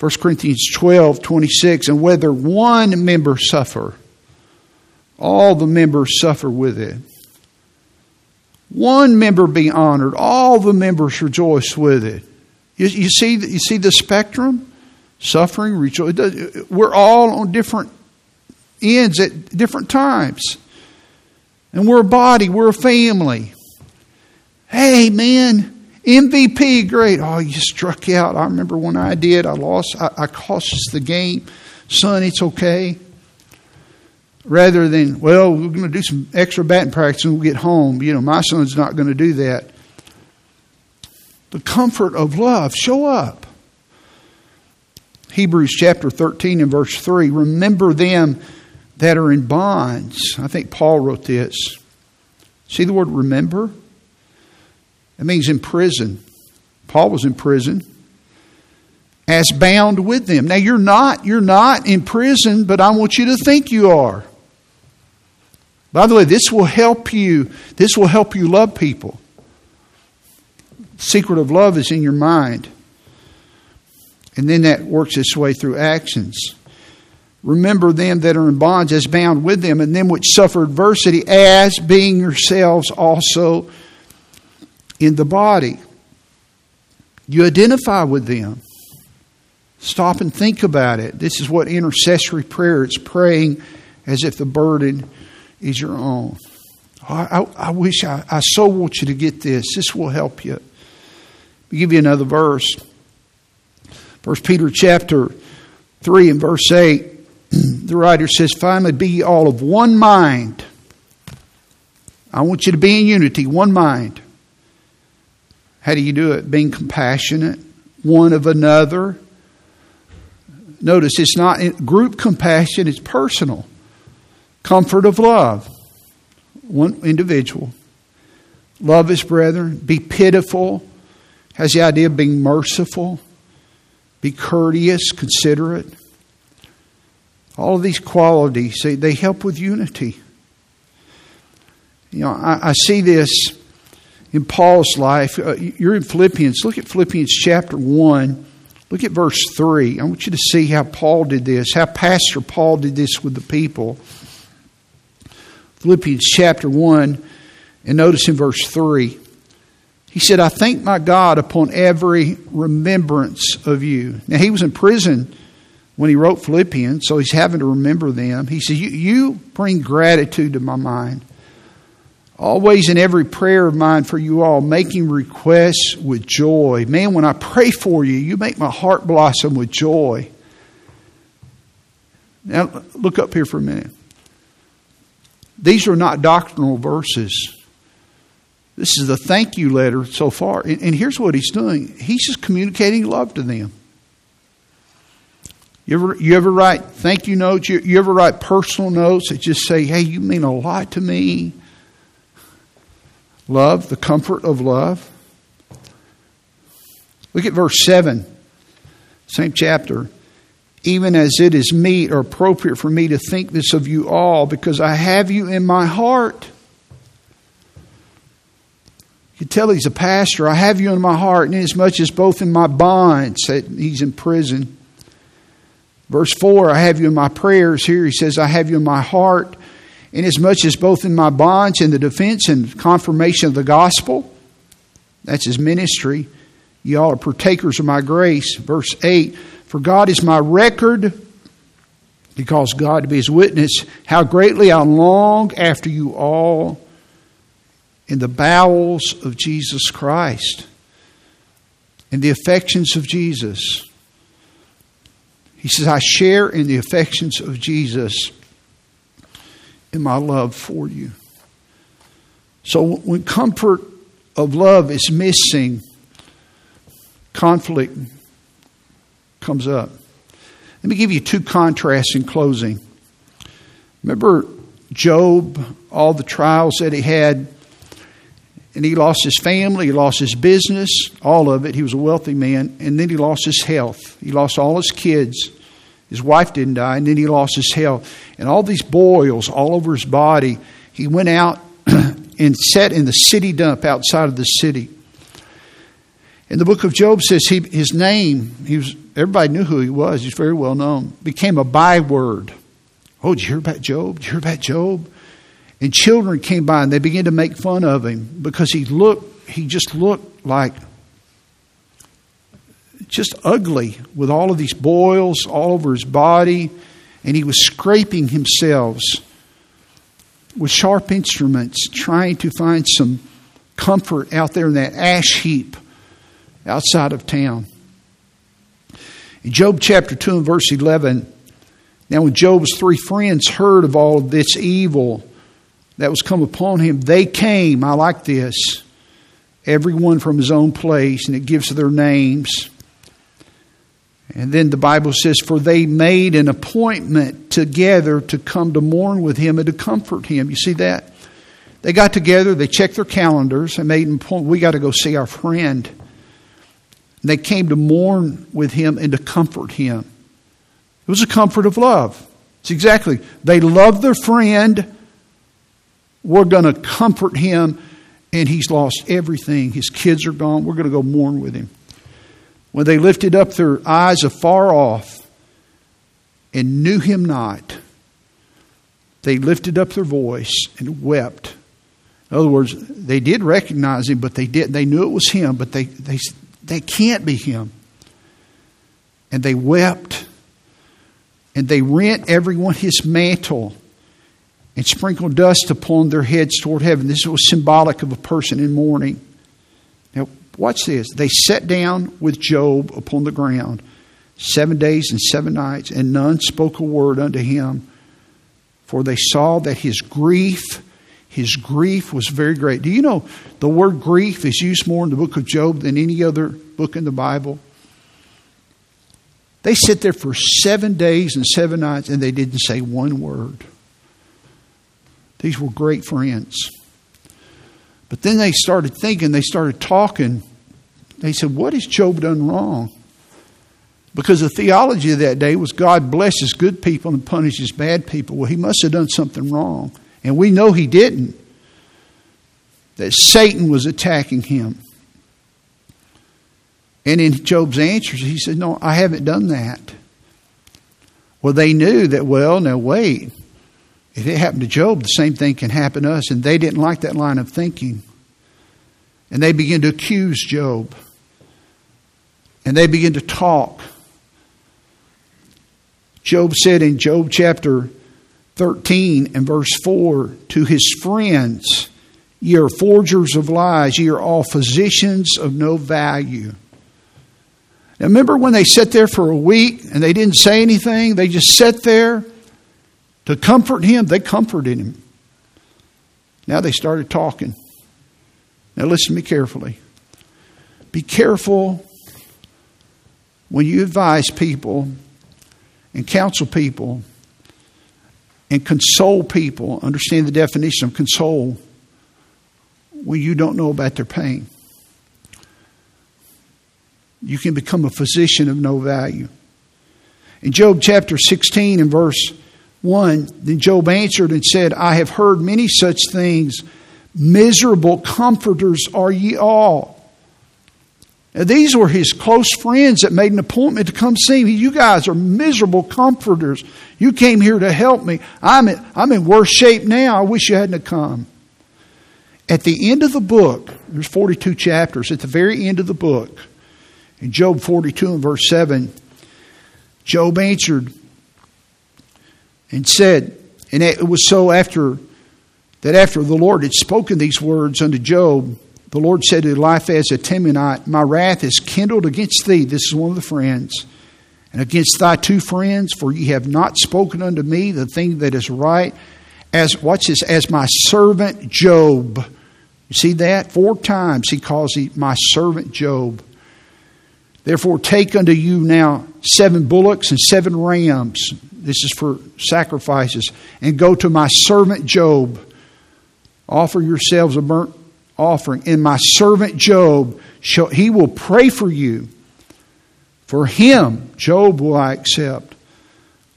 1 Corinthians 12:26, and whether one member suffer, all the members suffer with it. One member be honored, all the members rejoice with it. You see the spectrum? Suffering, rejoice. We're all on different ends at different times. And we're a body, we're a family. Hey, man, MVP, great. Oh, you struck out. I remember when I did, I lost. I cost the game. Son, it's okay. Rather than, well, we're going to do some extra batting practice and we'll get home. You know, my son's not going to do that. The comfort of love. Show up. Hebrews chapter 13 and verse 3. Remember them that are in bonds. I think Paul wrote this. See the word remember? It means in prison. Paul was in prison. As bound with them. Now you're not in prison, but I want you to think you are. By the way, this will help you. This will help you love people. The secret of love is in your mind. And then that works its way through actions. Remember them that are in bonds as bound with them, and them which suffer adversity as being yourselves also in the body. You identify with them. Stop and think about it. This is what intercessory prayer is. Praying as if the burden is your own. I wish I so want you to get this. This will help you. I'll give you another verse. 1 Peter chapter 3 and verse 8. The writer says, finally, be ye all of one mind. I want you to be in unity. One mind. How do you do it? Being compassionate. One of another. Notice it's not group compassion, it's personal. Comfort of love. One individual. Love his brethren. Be pitiful. Has the idea of being merciful. Be courteous, considerate. All of these qualities, they help with unity. You know, I see this in Paul's life. You're in Philippians. Look at Philippians chapter 1. Look at verse 3. I want you to see how Paul did this, how Pastor Paul did this with the people. Philippians chapter 1, and notice in verse 3, he said, I thank my God upon every remembrance of you. Now, he was in prison when he wrote Philippians, so he's having to remember them. He said, you bring gratitude to my mind. Always in every prayer of mine for you all, making requests with joy. Man, when I pray for you, you make my heart blossom with joy. Now, look up here for a minute. These are not doctrinal verses. This is the thank you letter so far. And here's what he's doing. He's just communicating love to them. You ever write thank you notes? You ever write personal notes that just say, hey, you mean a lot to me? Love, the comfort of love. Look at verse 7, same chapter. Even as it is meet or appropriate for me to think this of you all, because I have you in my heart. You tell he's a pastor. I have you in my heart, and inasmuch as both in my bonds, that he's in prison. Verse 4, I have you in my prayers. Here he says, I have you in my heart. Inasmuch as both in my bonds and the defense and confirmation of the gospel, that's his ministry, you all are partakers of my grace. Verse 8, for God is my record, he calls God to be his witness, how greatly I long after you all in the bowels of Jesus Christ and the affections of Jesus. He says, I share in the affections of Jesus in my love for you. So when comfort of love is missing, conflict comes up. Let me give you two contrasts in closing. Remember Job, all the trials that he had, and he lost his family, he lost his business, all of it. He was a wealthy man, and then he lost his health. He lost all his kids. His wife didn't die, and then he lost his health. And all these boils all over his body. He went out and sat in the city dump outside of the city. And the book of Job says his name, everybody knew who he was. He's very well known. Became a byword. Oh, did you hear about Job? Did you hear about Job? And children came by, and they began to make fun of him because he just looked like just ugly with all of these boils all over his body. And he was scraping himself with sharp instruments, trying to find some comfort out there in that ash heap outside of town. In Job chapter 2 and verse 11, Now when Job's three friends heard of all of this evil that was come upon him, they came, I like this, everyone from his own place, and it gives their names. And then the Bible says, for they made an appointment together to come to mourn with him and to comfort him. You see that? They got together, they checked their calendars, and made an appointment. We got to go see our friend. And they came to mourn with him and to comfort him. It was a comfort of love. It's exactly. They loved their friend. We're going to comfort him, and he's lost everything. His kids are gone. We're going to go mourn with him. When they lifted up their eyes afar off and knew him not, they lifted up their voice and wept. In other words, they did recognize him, but they didn't. They knew it was him, but they can't be him. And they wept, and they rent everyone his mantle and sprinkled dust upon their heads toward heaven. This was symbolic of a person in mourning. Now, watch this. They sat down with Job upon the ground 7 days and 7 nights, and none spoke a word unto him, for they saw that his grief was very great. Do you know the word grief is used more in the book of Job than any other book in the Bible? They sit there for 7 days and 7 nights, and they didn't say one word. These were great friends. But then they started thinking, they started talking. They said, what has Job done wrong? Because the theology of that day was God blesses good people and punishes bad people. Well, he must have done something wrong. And we know he didn't. That Satan was attacking him. And in Job's answers, he said, no, I haven't done that. Well, they knew that, well, now wait. If it happened to Job, the same thing can happen to us. And they didn't like that line of thinking. And they began to accuse Job. And they began to talk. Job said in Job chapter 13 and verse 4 to his friends, ye are forgers of lies, ye are all physicians of no value. Now remember when they sat there for a week and they didn't say anything? They just sat there. To comfort him, they comforted him. Now they started talking. Now listen to me carefully. Be careful when you advise people and counsel people and console people. Understand the definition of console when you don't know about their pain. You can become a physician of no value. In Job chapter 16 and verse 1, then Job answered and said, I have heard many such things. Miserable comforters are ye all. Now, these were his close friends that made an appointment to come see me. You guys are miserable comforters. You came here to help me. I'm in worse shape now. I wish you hadn't come. At the end of the book, there's 42 chapters. At the very end of the book, in Job 42 and verse 7, Job answered, and said, and it was so after the Lord had spoken these words unto Job, the Lord said to Eliphaz the Temanite, my wrath is kindled against thee. This is one of the friends. And against thy two friends, for ye have not spoken unto me the thing that is right. As, watch this, as my servant Job. You see that? 4 times he calls him my servant Job. Therefore take unto you now 7 bullocks and 7 rams. This is for sacrifices. And go to my servant Job. Offer yourselves a burnt offering. And my servant Job, he will pray for you. For him, Job, will I accept.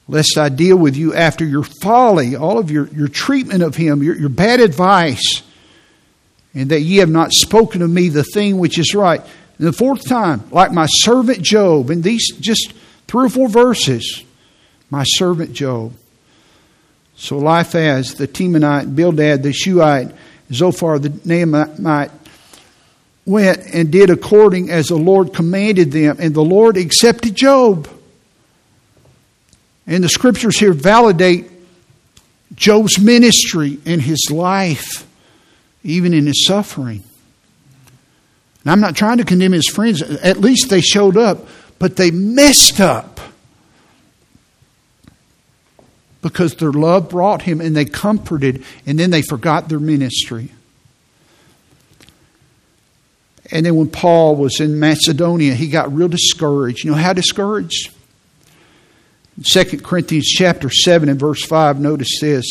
Lest I deal with you after your folly, all of your treatment of him, your bad advice. And that ye have not spoken of me the thing which is right. And the 4th time, like my servant Job. And these just 3 or 4 verses. My servant Job. So Eliphaz the Temanite, Bildad the Shuite, Zophar the Naamite went and did according as the Lord commanded them. And the Lord accepted Job. And the scriptures here validate Job's ministry and his life, even in his suffering. And I'm not trying to condemn his friends. At least they showed up, but they messed up. because their love brought him and they comforted, and then they forgot their ministry. And then when Paul was in Macedonia, he got real discouraged. You know how discouraged? In 2 Corinthians chapter 7 and verse 5, notice this.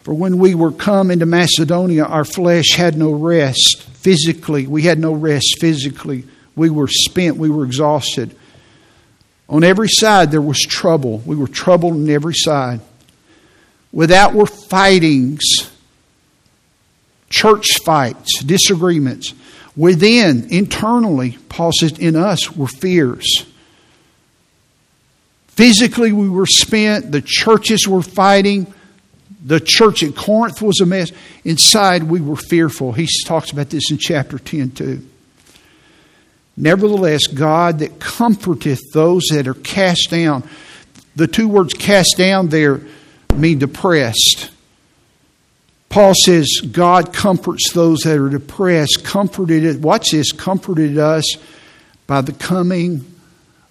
For when we were come into Macedonia, our flesh had no rest physically. We had no rest physically. We were spent. We were exhausted. On every side there was trouble. We were troubled on every side. With outward fightings, church fights, disagreements. Within, internally, Paul says, in us were fears. Physically we were spent. The churches were fighting. The church at Corinth was a mess. Inside, we were fearful. He talks about this in chapter 10 too. Nevertheless, God that comforteth those that are cast down. The two words cast down there mean depressed. Paul says, God comforts those that are depressed. Comforted, watch this, comforted us by the coming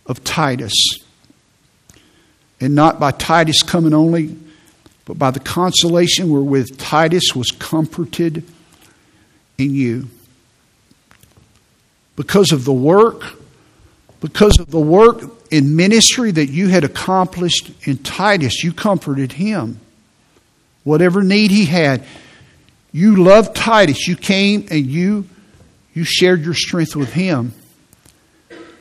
of Titus. And not by Titus coming only, but by the consolation wherewith Titus was comforted in you. Because of the work in ministry that you had accomplished in Titus, you comforted him. Whatever need he had, you loved Titus. You came and you shared your strength with him.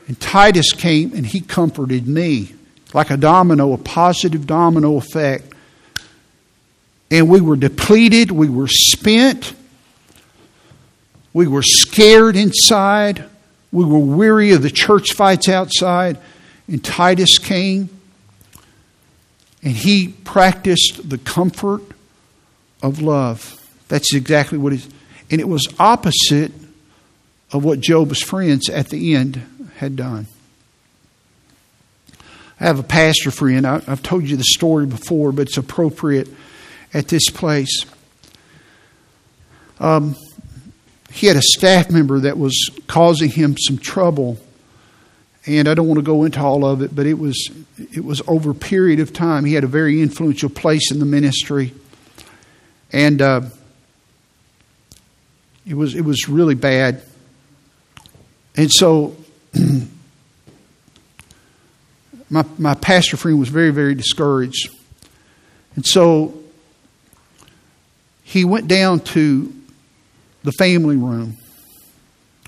And Titus came and he comforted me. Like a domino, a positive domino effect. And we were depleted, we were spent, we were scared inside, we were weary of the church fights outside. And Titus came, and he practiced the comfort of love. That's exactly what it is. And it was opposite of what Job's friends at the end had done. I have a pastor friend. I've told you the story before, but it's appropriate at this place. He had a staff member that was causing him some trouble. And I don't want to go into all of it, but it was over a period of time. He had a very influential place in the ministry. And it was really bad. And so my pastor friend was very, very discouraged. And so he went down to the family room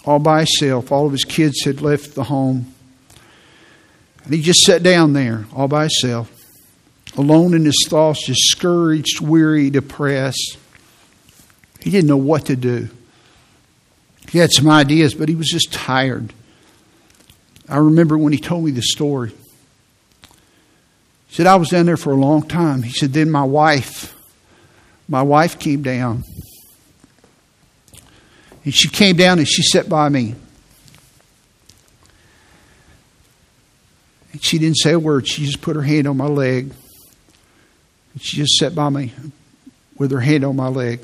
all by himself. All of his kids had left the home. And he just sat down there all by himself, alone in his thoughts, discouraged, weary, depressed. He didn't know what to do. He had some ideas, but he was just tired. I remember when he told me the story. He said, I was down there for a long time. He said, then my wife came down. And she came down and she sat by me. And she didn't say a word. She just put her hand on my leg. And she just sat by me with her hand on my leg.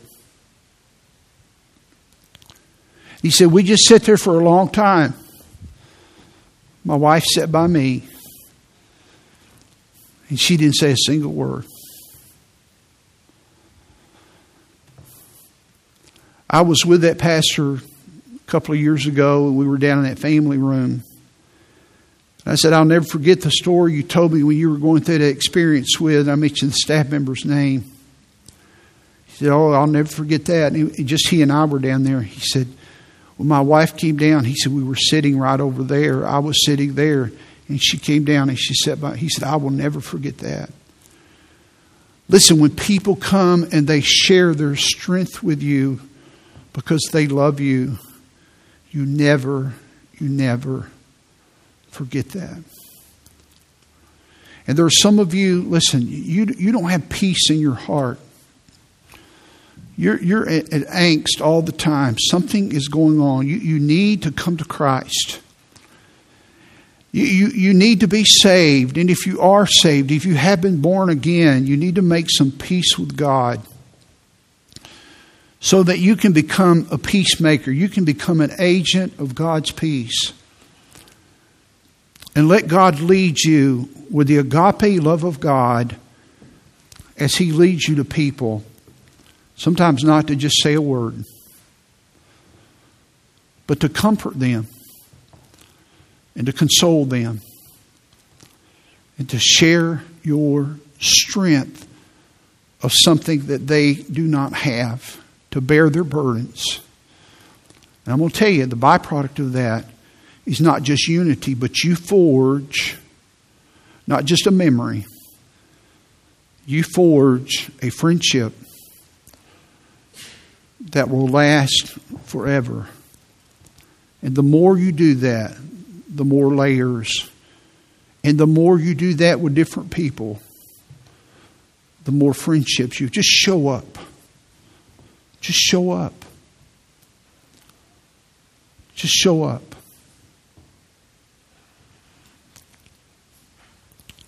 He said, we just sat there for a long time. My wife sat by me. And she didn't say a single word. I was with that pastor a couple of years ago, and we were down in that family room. And I said, I'll never forget the story you told me when you were going through that experience with. I mentioned the staff member's name. He said, oh, I'll never forget that. And he and I were down there. He said, when my wife came down, he said, we were sitting right over there. I was sitting there, and she came down, and she sat by. He said, I will never forget that. Listen, when people come and they share their strength with you, because they love you, you never forget that. And there are some of you, listen, you don't have peace in your heart. You're at angst all the time. Something is going on. You need to come to Christ. You need to be saved. And if you are saved, if you have been born again, you need to make some peace with God. So that you can become a peacemaker. You can become an agent of God's peace. And let God lead you with the agape love of God as he leads you to people, sometimes not to just say a word, but to comfort them and to console them and to share your strength of something that they do not have, to bear their burdens. And I'm going to tell you, the byproduct of that is not just unity, but you forge not just a memory. You forge a friendship that will last forever. And the more you do that, the more layers. And the more you do that with different people, the more friendships you just show up. Just show up. Just show up.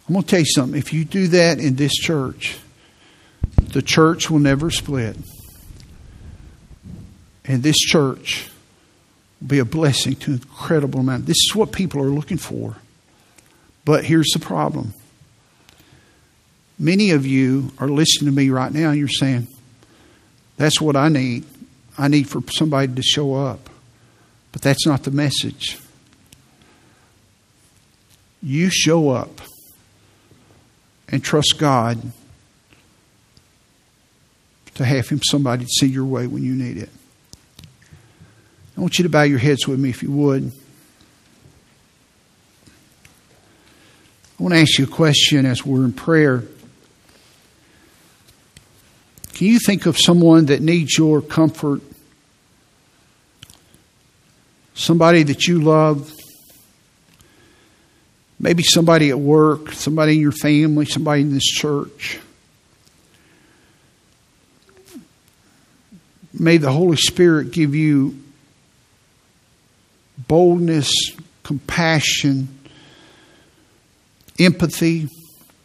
I'm going to tell you something. If you do that in this church, the church will never split. And this church will be a blessing to an incredible amount. This is what people are looking for. But here's the problem. Many of you are listening to me right now. You're saying, that's what I need. I need for somebody to show up. But that's not the message. You show up and trust God to have him somebody to see your way when you need it. I want you to bow your heads with me if you would. I want to ask you a question as we're in prayer. Can you think of someone that needs your comfort? Somebody that you love? Maybe somebody at work, somebody in your family, somebody in this church. May the Holy Spirit give you boldness, compassion, empathy,